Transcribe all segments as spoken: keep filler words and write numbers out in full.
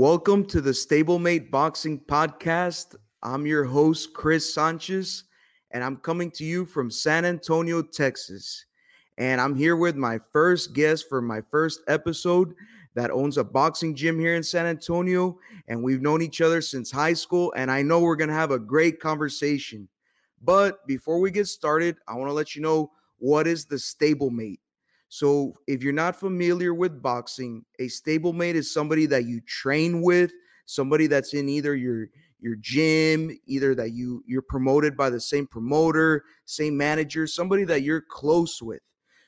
Welcome to the Stablemate Boxing Podcast. I'm your host, Chris Sanchez, and I'm coming to you from San Antonio, Texas. And I'm here with my first guest for my first episode that owns a boxing gym here in San Antonio. And we've known each other since high school, and I know we're going to have a great conversation. But before we get started, I want to let you know what is the stablemate. So if you're not familiar with boxing, a stablemate is somebody that you train with, somebody that's in either your your gym, either that you, you're promoted by the same promoter, same manager, somebody that you're close with.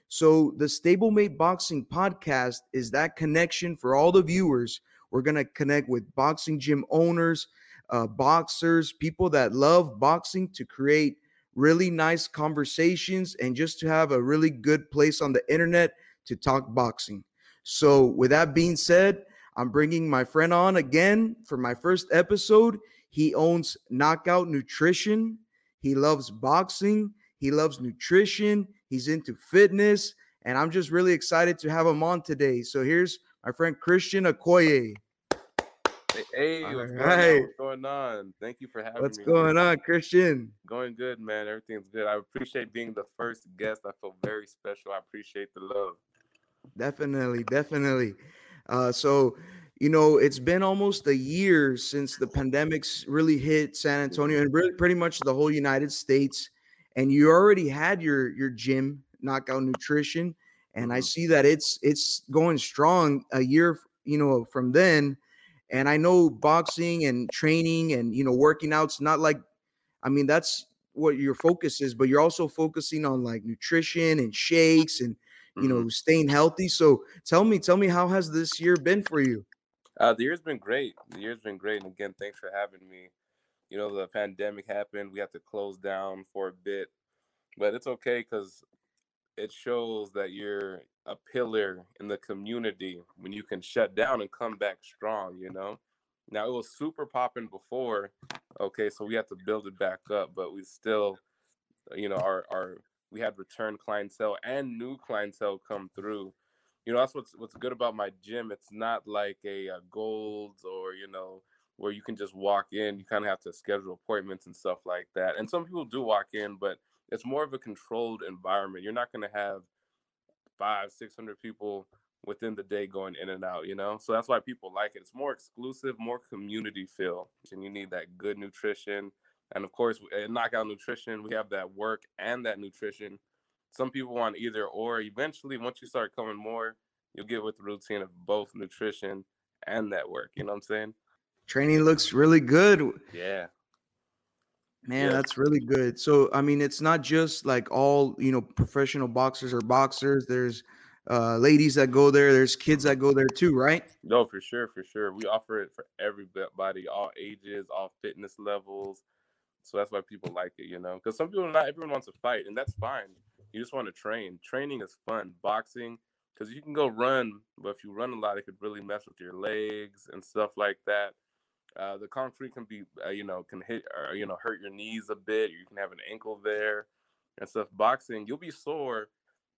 So the Stablemate Boxing Podcast is that connection for all the viewers. We're going to connect with boxing gym owners, uh, boxers, people that love boxing to create really nice conversations and just to have a really good place on the internet to talk boxing. So with that being said, I'm bringing my friend on again for my first episode. He owns Knockout Nutrition. He loves boxing. He loves nutrition. He's into fitness. And I'm just really excited to have him on today. So here's my friend Christian Okoye. Hey, hey what's, going right. what's going on? Thank you for having what's me. What's going man. on, Christian? Going good, man. Everything's good. I appreciate being the first guest. I feel very special. I appreciate the love. Definitely, definitely. Uh, so, you know, it's been almost a year since the pandemic's really hit San Antonio and really pretty much the whole United States. And you already had your your gym, Knockout Nutrition, and I see that it's it's going strong a year, you know, from then. And I know boxing and training and, you know, working out's not like, I mean, that's what your focus is, but you're also focusing on like nutrition and shakes and, you know, mm-hmm. staying healthy. So tell me, tell me, how has this year been for you? Uh, the year's been great. The year's been great. And again, thanks for having me. You know, the pandemic happened. We had to close down for a bit, but it's okay because it shows that you're a pillar in the community when you can shut down and come back strong, you know. Now, it was super popping before. Okay, so we had to build it back up, but we still, you know, our our we had return clientele and new clientele come through. You know, that's what's what's good about my gym. It's not like a, a Gold's or, you know, where you can just walk in. You kind of have to schedule appointments and stuff like that. And some people do walk in, but it's more of a controlled environment. You're not going to have five, six hundred people within the day going in and out, you know? So that's why people like it. It's more exclusive, more community feel. And you need that good nutrition. And of course, at Knockout Nutrition, we have that work and that nutrition. Some people want either or. Eventually, once you start coming more, you'll get with the routine of both nutrition and that work. You know what I'm saying? Training looks really good. Yeah. Man, yeah. That's really good. So, I mean, it's not just like all, you know, professional boxers or boxers. There's uh, ladies that go there. There's kids that go there too, right? No, for sure. For sure. We offer it for everybody, all ages, all fitness levels. So that's why people like it, you know, because some people, not everyone wants to fight, and that's fine. You just want to train. Training is fun. Boxing, because you can go run, but if you run a lot, it could really mess with your legs and stuff like that. Uh, the concrete can be, uh, you know, can hit or, you know, hurt your knees a bit. You can have an ankle there and stuff. Boxing, you'll be sore,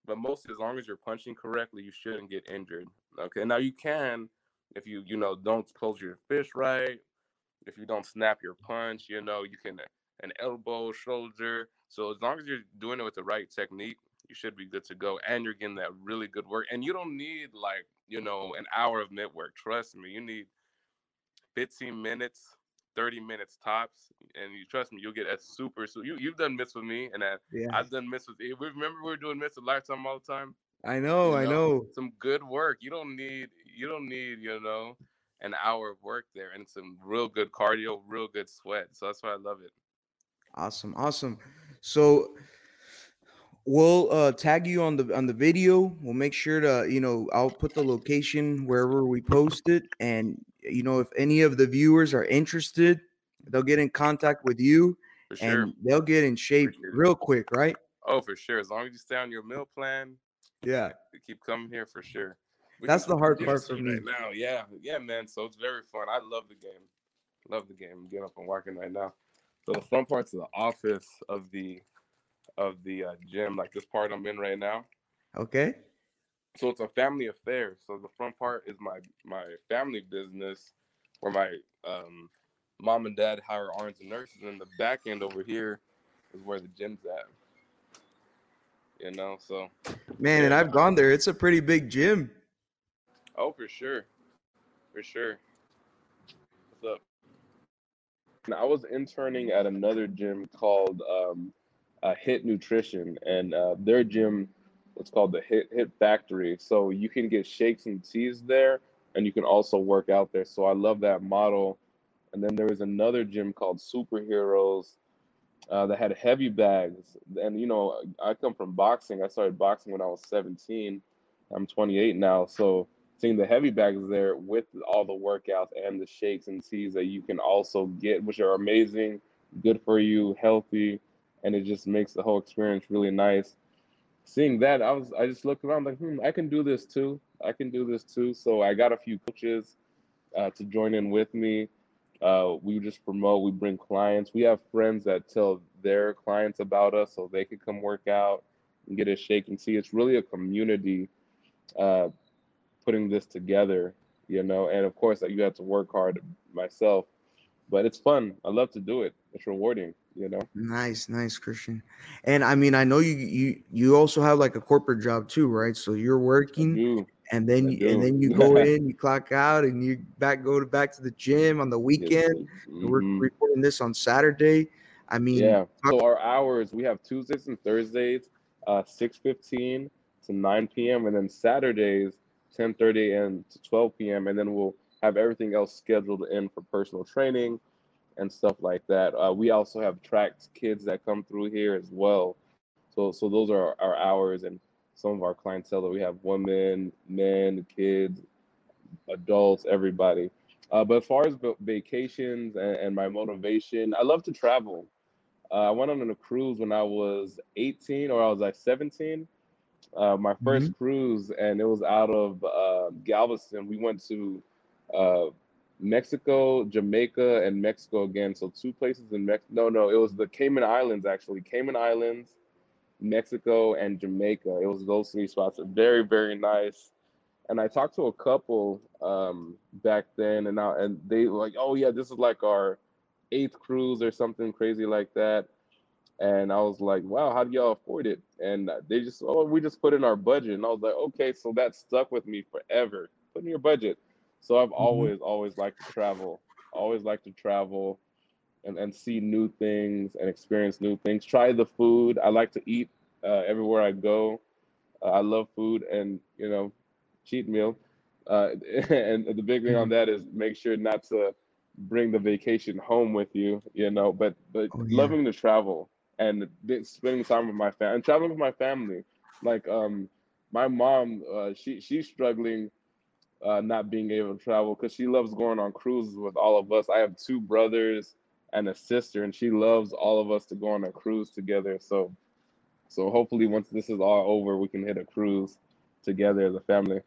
but mostly as long as you're punching correctly, you shouldn't get injured. Okay. Now you can, if you, you know, don't close your fist right, if you don't snap your punch, you know, you can an elbow, shoulder. So as long as you're doing it with the right technique, you should be good to go. And you're getting that really good work. And you don't need like, you know, an hour of net work. Trust me, you need fifteen minutes, thirty minutes tops, and you trust me, you'll get a super. So you you've done mitts with me, and I, yeah. I've done mitts with. Remember, we were doing mitts with Lifetime all the time. I know, you know, I know. Some good work. You don't need, you don't need, you know, an hour of work there, and some real good cardio, real good sweat. So that's why I love it. Awesome, awesome. So we'll uh, tag you on the on the video. We'll make sure to, you know, I'll put the location wherever we post it, and you know, if any of the viewers are interested, they'll get in contact with you, for sure. And they'll get in shape real quick, right? Oh, for sure. As long as you stay on your meal plan, yeah, keep coming here for sure. We That's the hard part for me right now. Yeah, yeah, man. So it's very fun. I love the game. Love the game. Get up and walking right now. So the fun part's the office of the of the uh, gym, like this part I'm in right now. Okay. So it's a family affair. So the front part is my, my family business. where my um, mom and dad hire R Ns and nurses, and the back end over here is where the gym's at. You know, so. Man, yeah, and I've gone there. It's a pretty big gym. Oh, for sure. For sure. What's up? Now, I was interning at another gym called um, uh, Hit Nutrition, and uh, their gym was called the Hit Hit Factory. So you can get shakes and teas there, and you can also work out there. So I love that model. And then there was another gym called Superheroes uh, that had heavy bags. And, you know, I come from boxing. I started boxing when I was seventeen. I'm twenty-eight now. So seeing the heavy bags there with all the workouts and the shakes and teas that you can also get, which are amazing, good for you, healthy, and it just makes the whole experience really nice. Seeing that, I was I just looked around like, hmm, I can do this too. I can do this too. So I got a few coaches uh, to join in with me. Uh, we just promote. We bring clients. We have friends that tell their clients about us so they can come work out and get a shake and see. It's really a community uh, putting this together, you know. And of course, you have to work hard myself, but it's fun. I love to do it. It's rewarding. You know, nice, nice, Christian. And I mean, I know you, you, you also have like a corporate job too, right? So you're working, and then you, and then you go in, you clock out, and you back go to back to the gym on the weekend. Mm-hmm. We're recording this on Saturday. I mean, yeah. So our hours, we have Tuesdays and Thursdays, uh, six fifteen to nine p m, and then Saturdays, ten thirty a m to twelve p m, and then we'll have everything else scheduled in for personal training and stuff like that. Uh, we also have tracked kids that come through here as well. So so those are our hours, and some of our clientele that we have, women, men, kids, adults, everybody. Uh, but as far as vacations and, and my motivation, I love to travel. Uh, I went on a cruise when I was eighteen, or I was like seventeen. Uh, my first mm-hmm. cruise, and it was out of uh, Galveston. We went to uh, Mexico, Jamaica, and Mexico again. So two places in Mexico. No, no, it was the Cayman Islands, actually. Cayman Islands, Mexico, and Jamaica. It was those three spots. Very, very nice. And I talked to a couple um, back then, and now, and they were like, oh, yeah, this is like our eighth cruise or something crazy like that. And I was like, wow, how do y'all afford it? And they just, oh, we just put in our budget. And I was like, okay, so that stuck with me forever. Put in your budget. So I've always, always liked to travel, always liked to travel and, and see new things and experience new things, try the food. I like to eat uh, everywhere I go. Uh, I love food and, you know, cheat meal. Uh, and the big thing on that is make sure not to bring the vacation home with you, you know, but, but oh, yeah. Loving to travel and spending time with my family and traveling with my family. Like um, my mom, uh, she she's struggling Uh, not being able to travel because she loves going on cruises with all of us. I have two brothers and a sister, and she loves all of us to go on a cruise together. So, so hopefully once this is all over, we can hit a cruise together as a family.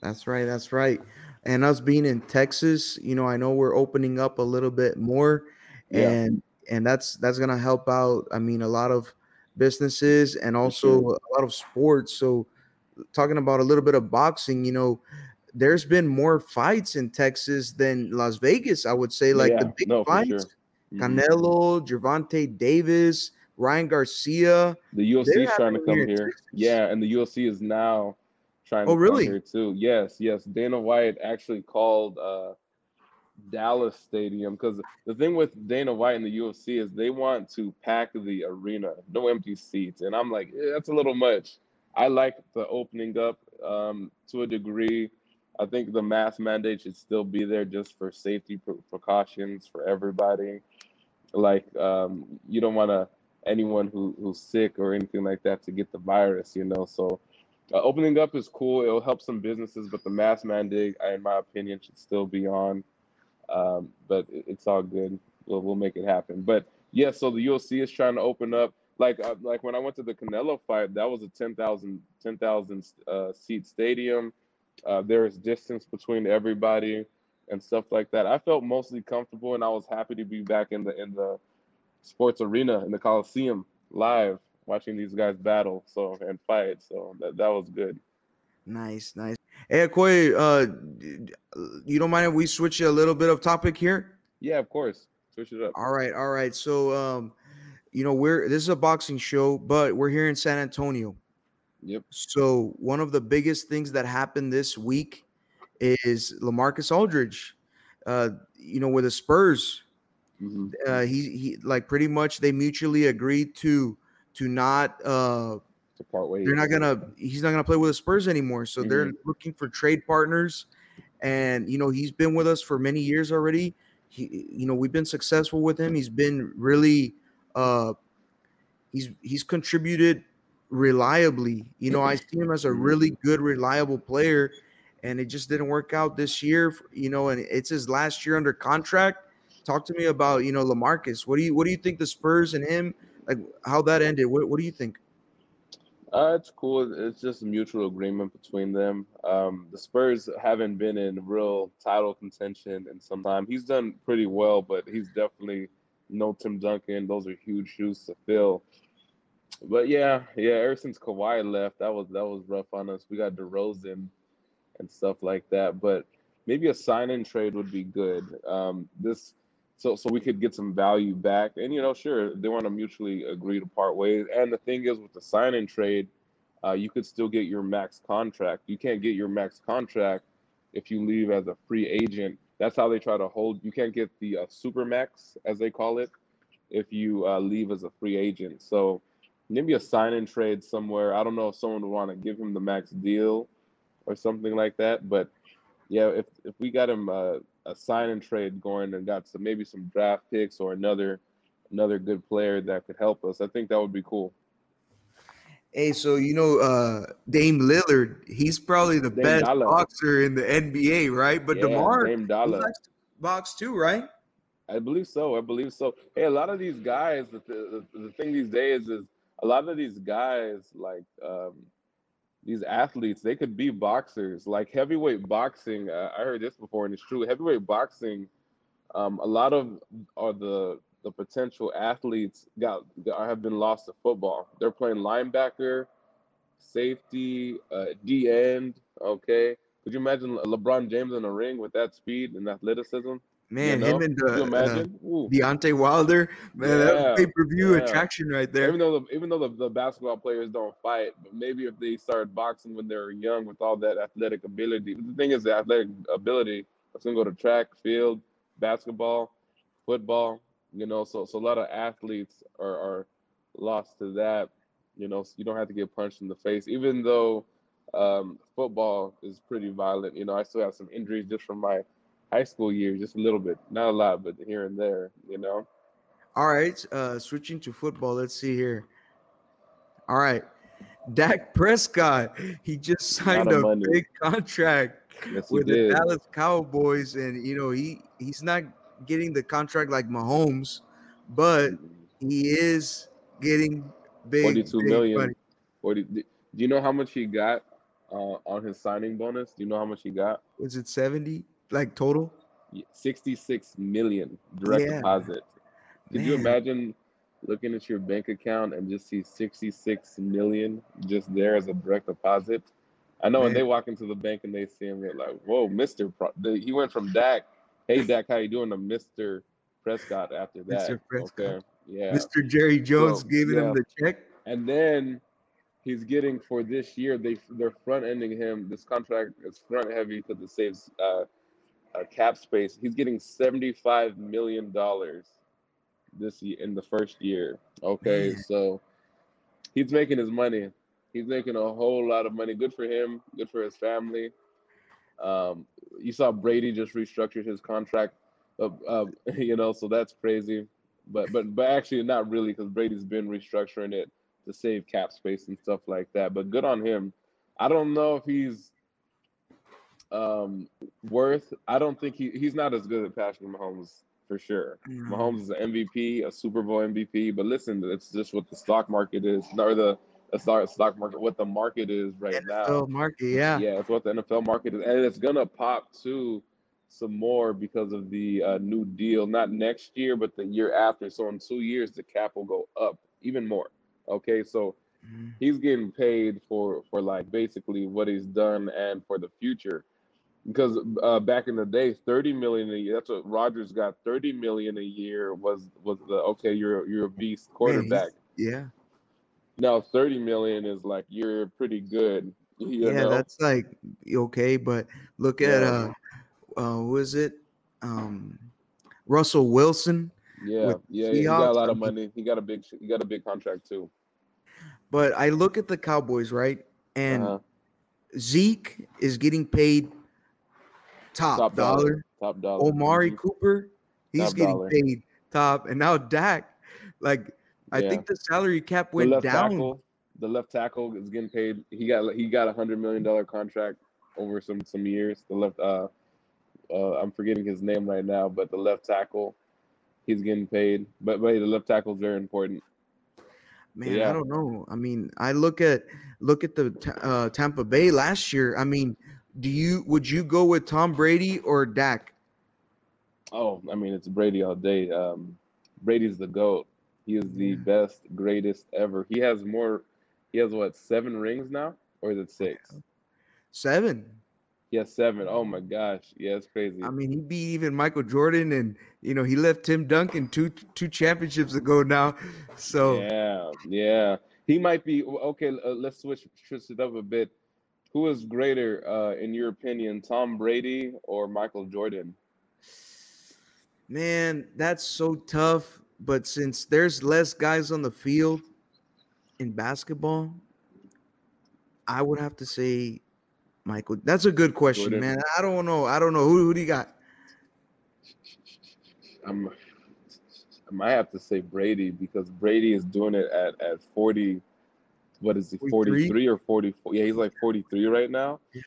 That's right. That's right. And us being in Texas, you know, I know we're opening up a little bit more, yeah. and and that's that's gonna help out. I mean, a lot of businesses and also sure. a lot of sports. So, talking about a little bit of boxing, you know. There's been more fights in Texas than Las Vegas, I would say. Like yeah, the big no, fights, sure. mm-hmm. Canelo, Gervonta Davis, Ryan Garcia. The U F C is trying to come here. here. Yeah, and the U F C is now trying oh, to really? come here too. Yes, yes. Dana White actually called uh, Dallas Stadium because the thing with Dana White and the U F C is they want to pack the arena, no empty seats. And I'm like, eh, that's a little much. I like the opening up um, to a degree. I think the mask mandate should still be there just for safety precautions for everybody. Like, um, you don't want to anyone who, who's sick or anything like that to get the virus, you know. So uh, opening up is cool. It'll help some businesses, but the mask mandate, in my opinion, should still be on. Um, but it, it's all good. We'll, we'll make it happen. But, yeah, so the U F C is trying to open up. Like, uh, like when I went to the Canelo fight, that was a ten thousand uh, seat stadium. Uh, there is distance between everybody and stuff like that. I felt mostly comfortable, and I was happy to be back in the in the sports arena in the Coliseum live, watching these guys battle so and fight. So that that was good. Nice, nice. Hey, Okoye, uh, you don't mind if we switch a little bit of topic here? Yeah, of course. Switch it up. All right, all right. So, um, you know, we're this is a boxing show, but we're here in San Antonio. Yep. So one of the biggest things that happened this week is LaMarcus Aldridge, uh, you know, with the Spurs. Mm-hmm. uh, he he, like pretty much they mutually agreed to to not uh, to part ways. They're not gonna. He's not gonna play with the Spurs anymore. So mm-hmm. they're looking for trade partners, and you know he's been with us for many years already. He, you know, we've been successful with him. He's been really, uh, he's he's contributed reliably. You know, I see him as a really good, reliable player, and it just didn't work out this year. You know, and it's his last year under contract. Talk to me about, you know, LaMarcus. What do you what do you think the Spurs and him, like how that ended? What what do you think? Uh, it's cool. It's just a mutual agreement between them. Um, the Spurs haven't been in real title contention in some time. He's done pretty well, but he's definitely no Tim Duncan. Those are huge shoes to fill. But yeah, yeah. Ever since Kawhi left, that was that was rough on us. We got DeRozan and stuff like that. But maybe a sign-in trade would be good. Um, this so so we could get some value back. And you know, sure, they want to mutually agree to part ways. And the thing is, with the sign-in trade, uh, you could still get your max contract. You can't get your max contract if you leave as a free agent. That's how they try to hold. You can't get the uh, super max, as they call it, if you uh, leave as a free agent. So. Maybe a sign-in trade somewhere. I don't know if someone would want to give him the max deal or something like that. But, yeah, if if we got him uh, a sign-in trade going and got some maybe some draft picks or another another good player that could help us, I think that would be cool. Hey, so, you know, uh, Dame Lillard, he's probably the Dame best Dollar. boxer in the N B A, right? But yeah, DeMar, Dame Dollar. He likes to box too, right? I believe so. I believe so. Hey, a lot of these guys, the, the, the thing these days is, a lot of these guys, like um, these athletes, they could be boxers. Like heavyweight boxing, uh, I heard this before, and it's true. Heavyweight boxing, um, a lot of are the the potential athletes got have been lost to football. They're playing linebacker, safety, uh, D end. Okay, could you imagine LeBron James in the ring with that speed and athleticism? Man, you know? him and the, uh, Deontay Wilder, man, yeah, that pay-per-view yeah. attraction right there. Even though, the, even though the, the basketball players don't fight, but maybe if they started boxing when they were young with all that athletic ability. The thing is, the athletic ability is going to go to track, field, basketball, football. You know, so so a lot of athletes are, are lost to that. You know, so you don't have to get punched in the face, even though um, football is pretty violent. You know, I still have some injuries just from my high school years, just a little bit, not a lot, but here and there, you know. All right, uh, switching to football. Let's see here. All right, Dak Prescott. He just signed a money. big contract yes, with the Dallas Cowboys, and you know he he's not getting the contract like Mahomes, but he is getting big. Forty-two big million. Money. Forty. Do you know how much he got uh, on his signing bonus? Do you know how much he got? Was it seventy? Like total sixty-six million direct yeah. deposit. Could Man. you imagine looking at your bank account and just see sixty-six million just there as a direct deposit? I know Man. when they walk into the bank and they see him, they're like, whoa, Mister Pro- he went from Dak, hey Dak, how you doing, to Mister Prescott after that. Mister Prescott. Okay. Yeah. Mister Jerry Jones so, giving yeah. him the check. And then he's getting for this year, they, they're front-ending him. This contract is front-heavy because it saves uh, – Uh, cap space. He's getting seventy-five million dollars this year in the first year. Okay, Man. so he's making his money. He's making a whole lot of money. Good for him. Good for his family. Um, you saw Brady just restructured his contract. Uh, uh, you know, so that's crazy. But but but actually, not really, because Brady's been restructuring it to save cap space and stuff like that. But good on him. I don't know if he's. Um, worth, I don't think he he's not as good at Patrick Mahomes for sure. Mm. Mahomes is an M V P, a Super Bowl M V P, but listen, it's just what the stock market is, or the, the stock market, what the market is right N F L now. N F L market, yeah, yeah, it's what the N F L market is, and it's gonna pop too some more because of the uh, new deal. Not next year, but the year after. So in two years, the cap will go up even more. Okay, so Mm-hmm. He's getting paid for, for like basically what he's done and for the future. Because uh, back in the day, thirty million a year. That's what Rodgers got. Thirty million a year was was the okay. You're you're a beast quarterback. Man, yeah. Now thirty million is like you're pretty good. You yeah, know? That's like okay, but look yeah. at uh, uh, who is it? Um, Russell Wilson. Yeah, yeah, yeah, he got a lot of money. He got a big he got a big contract too. But I look at the Cowboys, right? And uh-huh. Zeke is getting paid. Top, top dollar. dollar, top dollar. Omari mm-hmm. Cooper, he's top getting dollar. paid top, and now Dak, like I yeah. think the salary cap went the left down. Tackle, the left tackle is getting paid. He got he got a hundred million dollar contract over some some years. The left, uh, uh, I'm forgetting his name right now, but the left tackle, he's getting paid. But but the left tackle is very important. Man, yeah. I don't know. I mean, I look at look at the uh, Tampa Bay last year. I mean. Do you would you go with Tom Brady or Dak? Oh, I mean, it's Brady all day. Um, Brady's the GOAT. He is the yeah. best, greatest ever. He has more. He has what seven rings now, or is it six? Seven. He has seven. Oh my gosh, yeah, it's crazy. I mean, he beat even Michael Jordan, and you know he left Tim Duncan two two championships ago now. So yeah, yeah, he might be okay. Uh, let's switch switch it up a bit. Who is greater, uh, in your opinion, Tom Brady or Michael Jordan? Man, that's so tough. But since there's less guys on the field in basketball, I would have to say Michael. That's a good question, Jordan. Man. I don't know. I don't know. Who, who do you got? I'm, I might have to say Brady because Brady is doing it at, at forty. What is he, forty-three or forty-four? Yeah, he's like forty-three right now. Yeah.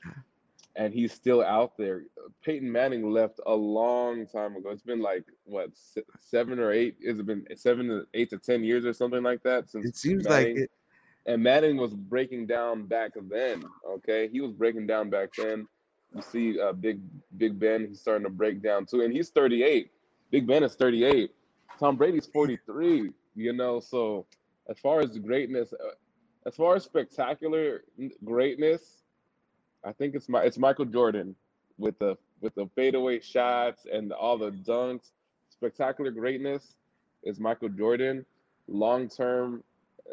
And he's still out there. Peyton Manning left a long time ago. It's been like, what, seven or eight? It's been seven to eight to ten years or something like that. Since it seems Manning. like it. And Manning was breaking down back then, okay? He was breaking down back then. You see uh, Big Big Ben, he's starting to break down too. And he's thirty-eight. Big Ben is thirty-eight. Tom Brady's forty-three, you know? So as far as the greatness... Uh, As far as spectacular greatness, I think it's my it's Michael Jordan with the with the fadeaway shots and all the dunks. Spectacular greatness is Michael Jordan. Long term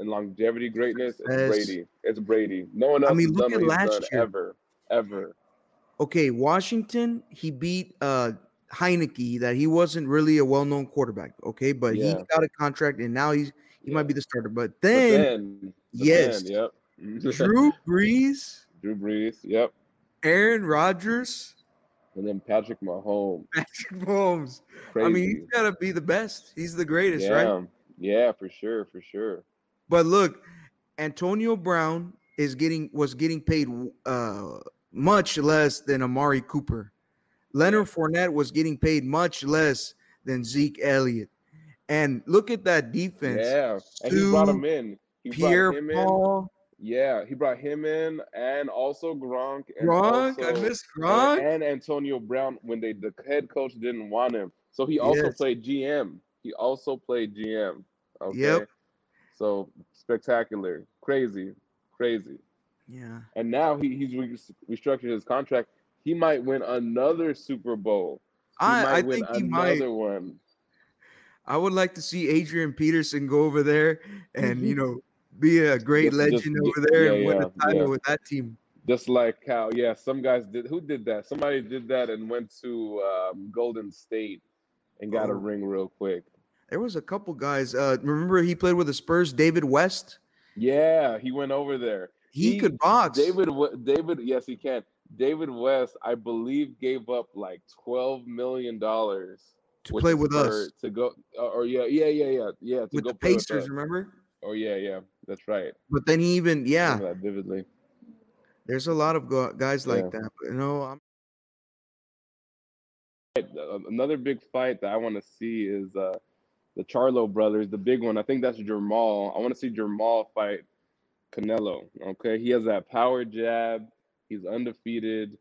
and longevity greatness is As, Brady. It's Brady. No one else I mean, has look done at what he's last done year. ever, ever. Okay, Washington. He beat uh, Heineke. That he wasn't really a well known quarterback. Okay, but yeah. he got a contract and now he's he yeah. might be the starter. But then. But then The yes. Man, yep. Drew Brees. Drew Brees. Yep. Aaron Rodgers. And then Patrick Mahomes. Patrick Mahomes. Crazy. I mean, he's got to be the best. He's the greatest, yeah. right? Yeah, for sure, for sure. But look, Antonio Brown is getting was getting paid uh, much less than Amari Cooper. Leonard Fournette was getting paid much less than Zeke Elliott. And look at that defense. Yeah, and Two, he brought him in. He Pierre Paul. In. Yeah, he brought him in and also Gronk. And Gronk, also, I miss Gronk. And, and Antonio Brown when they the head coach didn't want him. So he also yes. played G M. He also played G M. Okay. Yep. So spectacular. Crazy. Crazy. Yeah. And now he, he's re- restructured his contract. He might win another Super Bowl. He I, might I win think he another might. one. I would like to see Adrian Peterson go over there and, mm-hmm. you know, be a great just, legend just, over there yeah, and win yeah, a title yeah. with that team. Just like how, yeah, some guys did. Who did that? Somebody did that and went to um, Golden State and got oh. a ring real quick. There was a couple guys. Uh, remember he played with the Spurs, David West? Yeah, he went over there. He, he could box. David, David, yes, he can. David West, I believe, gave up like twelve million dollars. To play with us. To go, or yeah, yeah, yeah, yeah, yeah. To with go the Pacers, with remember? Oh, yeah, yeah, that's right. But then he even, yeah. That vividly. There's a lot of go- guys like yeah. that. But, you know, I'm... Another big fight that I want to see is uh, the Charlo brothers, the big one. I think that's Jermall. I want to see Jermall fight Canelo, okay? He has that power jab. He's undefeated.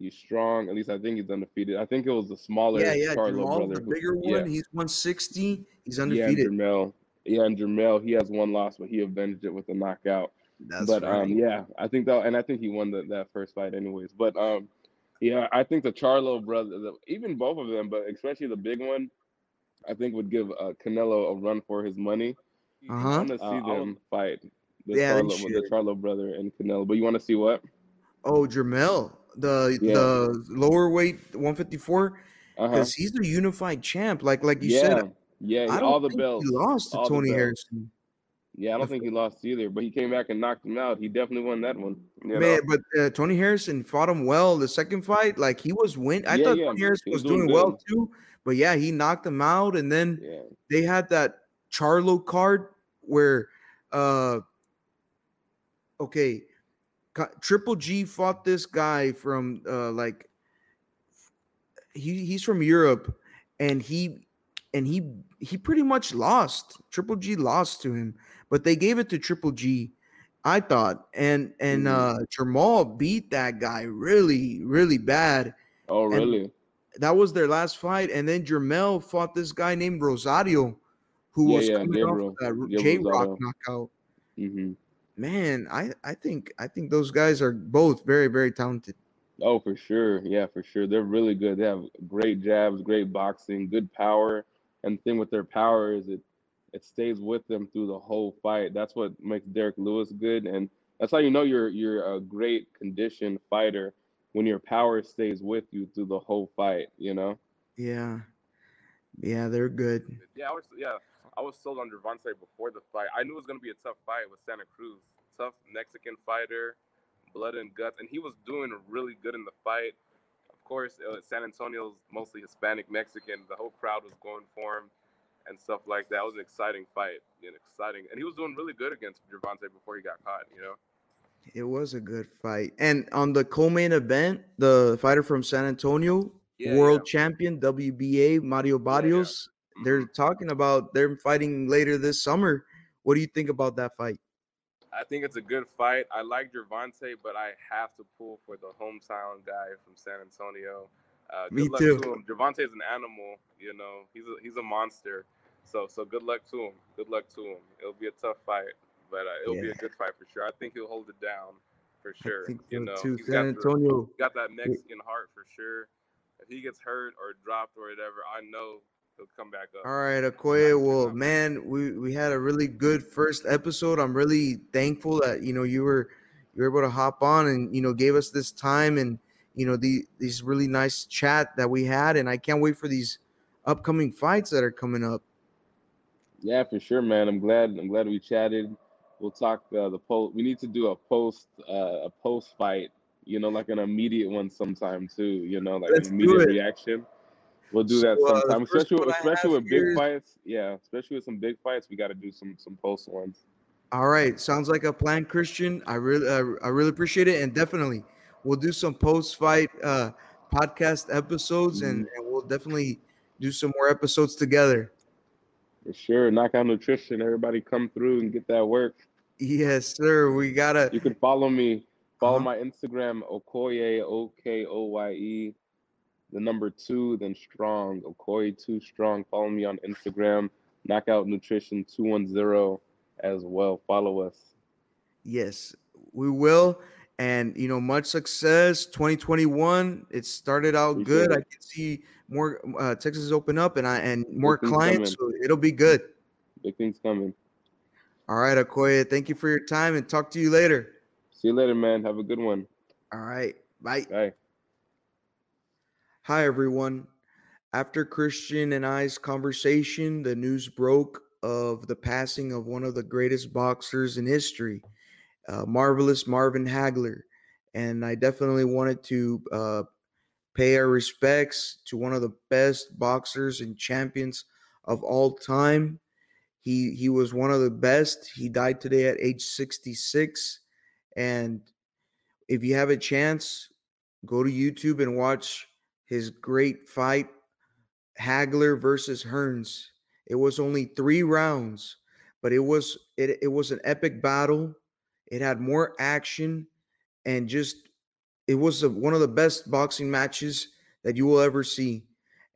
He's strong. At least I think he's undefeated. I think it was the smaller yeah, yeah. Charlo Jamal, brother. The bigger who, one. Yeah. He's one sixty. He's undefeated. Yeah, Jermell. yeah, and Jermell, he has one loss, but he avenged it with a knockout. That's but right. um, yeah, I think that, and I think he won the, that first fight, anyways. But um, yeah, I think the Charlo brother, the, even both of them, but especially the big one, I think would give uh, Canelo a run for his money. Uh-huh. You want to see uh, them I'll... fight, the, yeah, Charlo, the Charlo brother and Canelo. But you want to see what? Oh, Jermell, the yeah. the lower weight one fifty-four, because uh-huh. he's the unified champ. Like like you yeah. said, yeah, I don't all the think bells. He lost to all Tony Harrison. Yeah, I don't think he lost either, but he came back and knocked him out. He definitely won that one. You know? Man, but uh, Tony Harrison fought him well the second fight. Like, he was win. I yeah, thought yeah. Tony Harrison was, was doing, doing well, good. too. But, yeah, he knocked him out. And then yeah. they had that Charlo card where, uh, okay, Triple G fought this guy from, uh, like, he he's from Europe, and he – And he he pretty much lost. Triple G lost to him, but they gave it to Triple G, I thought. And and mm-hmm. uh, Jermall beat that guy really, really bad. Oh, and really? That was their last fight. And then Jermell fought this guy named Rosario, who yeah, was yeah, coming Gabriel. off that yeah, J-Rock Rosario. knockout. Mm-hmm. Man, I, I think I think those guys are both very, very talented. Oh, for sure. Yeah, for sure. They're really good. They have great jabs, great boxing, good power. And the thing with their power is it it stays with them through the whole fight. That's what makes Derek Lewis good, and that's how you know you're you're a great conditioned fighter, when your power stays with you through the whole fight. You know. Yeah, yeah, they're good. Yeah, I was yeah, I was sold on Gervonta before the fight. I knew it was gonna be a tough fight with Santa Cruz, tough Mexican fighter, blood and guts, and he was doing really good in the fight. Of course, uh, San Antonio's mostly Hispanic, Mexican. The whole crowd was going for him and stuff like that. It was an exciting fight, an exciting, and he was doing really good against Gervonta before he got caught. You know, it was a good fight. And on the co-main event, the fighter from San Antonio, yeah, world yeah. champion W B A Mario Barrios, yeah, yeah. they're talking about they're fighting later this summer. What do you think about that fight? I think it's a good fight. I like Gervonta, but I have to pull for the hometown guy from San Antonio. Uh, Me luck too. To him. Gervonta is an animal, you know. He's a, he's a monster. So so good luck to him. Good luck to him. It'll be a tough fight, but uh, it'll yeah. be a good fight for sure. I think he'll hold it down for sure. I think you know, too. He's San got Antonio the, he's got that Mexican heart for sure. If he gets hurt or dropped or whatever, I know he'll come back up. All right, Okoye. Well, man, we, we had a really good first episode. I'm really thankful that, you know, you were you were able to hop on and, you know, gave us this time and, you know, the these really nice chat that we had. And I can't wait for these upcoming fights that are coming up. Yeah, for sure, man. I'm glad. I'm glad we chatted. We'll talk uh, the post. We need to do a post uh, a post fight, you know, like an immediate one sometime too. You know, like Let's an immediate reaction. We'll do that so, sometime, uh, especially, especially with big is... fights. Yeah, especially with some big fights, we got to do some some post ones. All right, sounds like a plan, Christian. I really, uh, I really appreciate it, and definitely, we'll do some post fight uh, podcast episodes, mm-hmm. and, and we'll definitely do some more episodes together. For sure, Knockout Nutrition. Everybody, come through and get that work. Yes, sir. We gotta. You can follow me. Follow uh-huh. my Instagram, Okoye, O K O Y E. The number two, then strong. Okoye two strong. Follow me on Instagram, Knockout Nutrition two one zero as well. Follow us. Yes, we will. And, you know, much success. twenty twenty-one, it started out Appreciate good. It. I can see more uh, Texas open up and I and more Big clients. So it'll be good. Big things coming. All right, Okoye, thank you for your time and talk to you later. See you later, man. Have a good one. All right. Bye. Bye. Hi, everyone. After Christian and I's conversation, the news broke of the passing of one of the greatest boxers in history, uh, Marvelous Marvin Hagler. And I definitely wanted to uh, pay our respects to one of the best boxers and champions of all time. He, he was one of the best. He died today at age sixty-six. And if you have a chance, go to YouTube and watch his great fight, Hagler versus Hearns. It was only three rounds, but it was it, it was an epic battle. It had more action, and just it was a, one of the best boxing matches that you will ever see.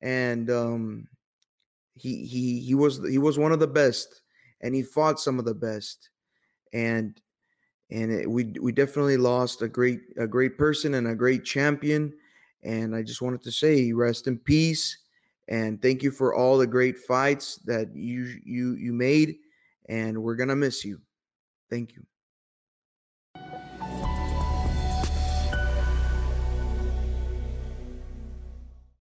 And um, he he he was he was one of the best. and he fought some of the best. And and it, we we definitely lost a great a great person and a great champion. And I just wanted to say, rest in peace, and thank you for all the great fights that you you you made. And we're gonna miss you. Thank you.